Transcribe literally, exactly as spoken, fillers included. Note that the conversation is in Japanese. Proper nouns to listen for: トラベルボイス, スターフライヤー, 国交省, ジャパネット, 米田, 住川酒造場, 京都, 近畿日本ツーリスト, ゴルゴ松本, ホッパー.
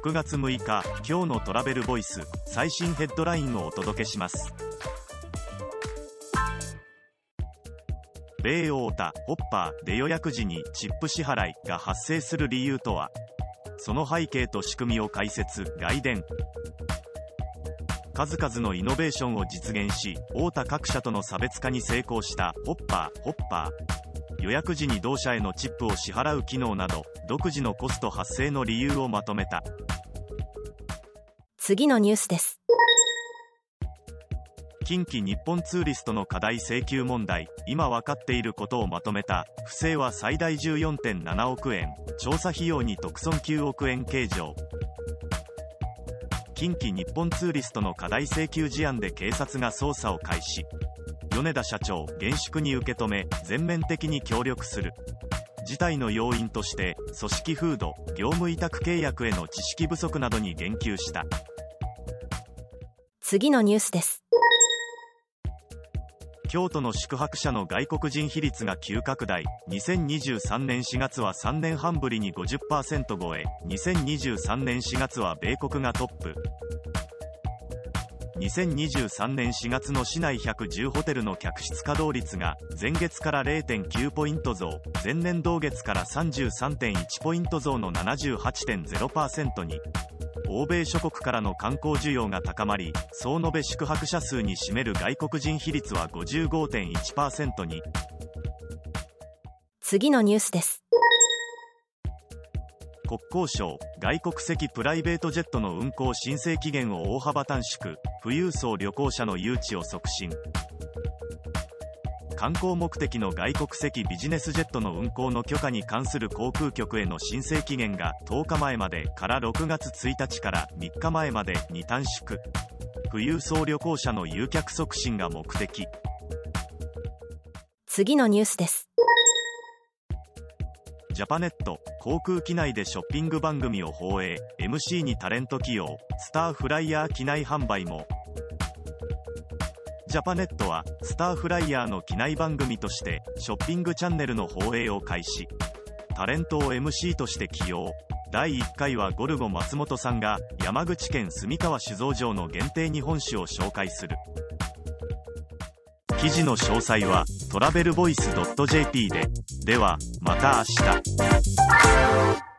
ろくがつむいか、今日のトラベルボイス、最新ヘッドラインをお届けします。米オータ、ホッパーで予約時にチップ支払いが発生する理由とは、その背景と仕組みを解説、外伝。数々のイノベーションを実現し、オータ各社との差別化に成功したホッパー、ホッパー。予約時に同社へのチップを支払う機能など、独自のコスト発生の理由をまとめた。次のニュースです。近畿日本ツーリストの過大請求問題、今分かっていることをまとめた。不正は最大 じゅうよんてんななおくえん、調査費用に特損きゅうおくえん計上。近畿日本ツーリストの過大請求事案で警察が捜査を開始。米田社長、厳粛に受け止め、全面的に協力する。事態の要因として、組織風土、業務委託契約への知識不足などに言及した。次のニュースです。京都の宿泊者の外国人比率が急拡大。にせんにじゅうさんねんしがつはさんねんはんぶりに ごじゅっパーセント 超え、にせんにじゅうさんねんしがつは米国がトップ。にせんにじゅうさんねんしがつの市内ひゃくじゅうホテルの客室稼働率が前月から れいてんきゅうポイント増、前年同月から さんじゅうさんてんいちポイント増の ななじゅうはちてんぜろパーセント に。欧米諸国からの観光需要が高まり、総延べ宿泊者数に占める外国人比率は ごじゅうごてんいちパーセント に。次のニュースです。国交省、外国籍プライベートジェットの運航申請期限を大幅短縮、富裕層旅行者の誘致を促進。観光目的の外国籍ビジネスジェットの運航の許可に関する航空局への申請期限がとおかまえまでからろくがつついたちからみっかまえまでに短縮。富裕層旅行者の誘客促進が目的。次のニュースです。ジャパネット、航空機内でショッピング番組を放映、エムシー にタレント起用、スターフライヤー機内販売も。ジャパネットは、スターフライヤーの機内番組として、ショッピングチャンネルの放映を開始。タレントを エムシー として起用。だいいっかいはゴルゴ松本さんが、山口県住川酒造場の限定日本酒を紹介する。記事の詳細は、トラベルボイス .jp で。では、また明日。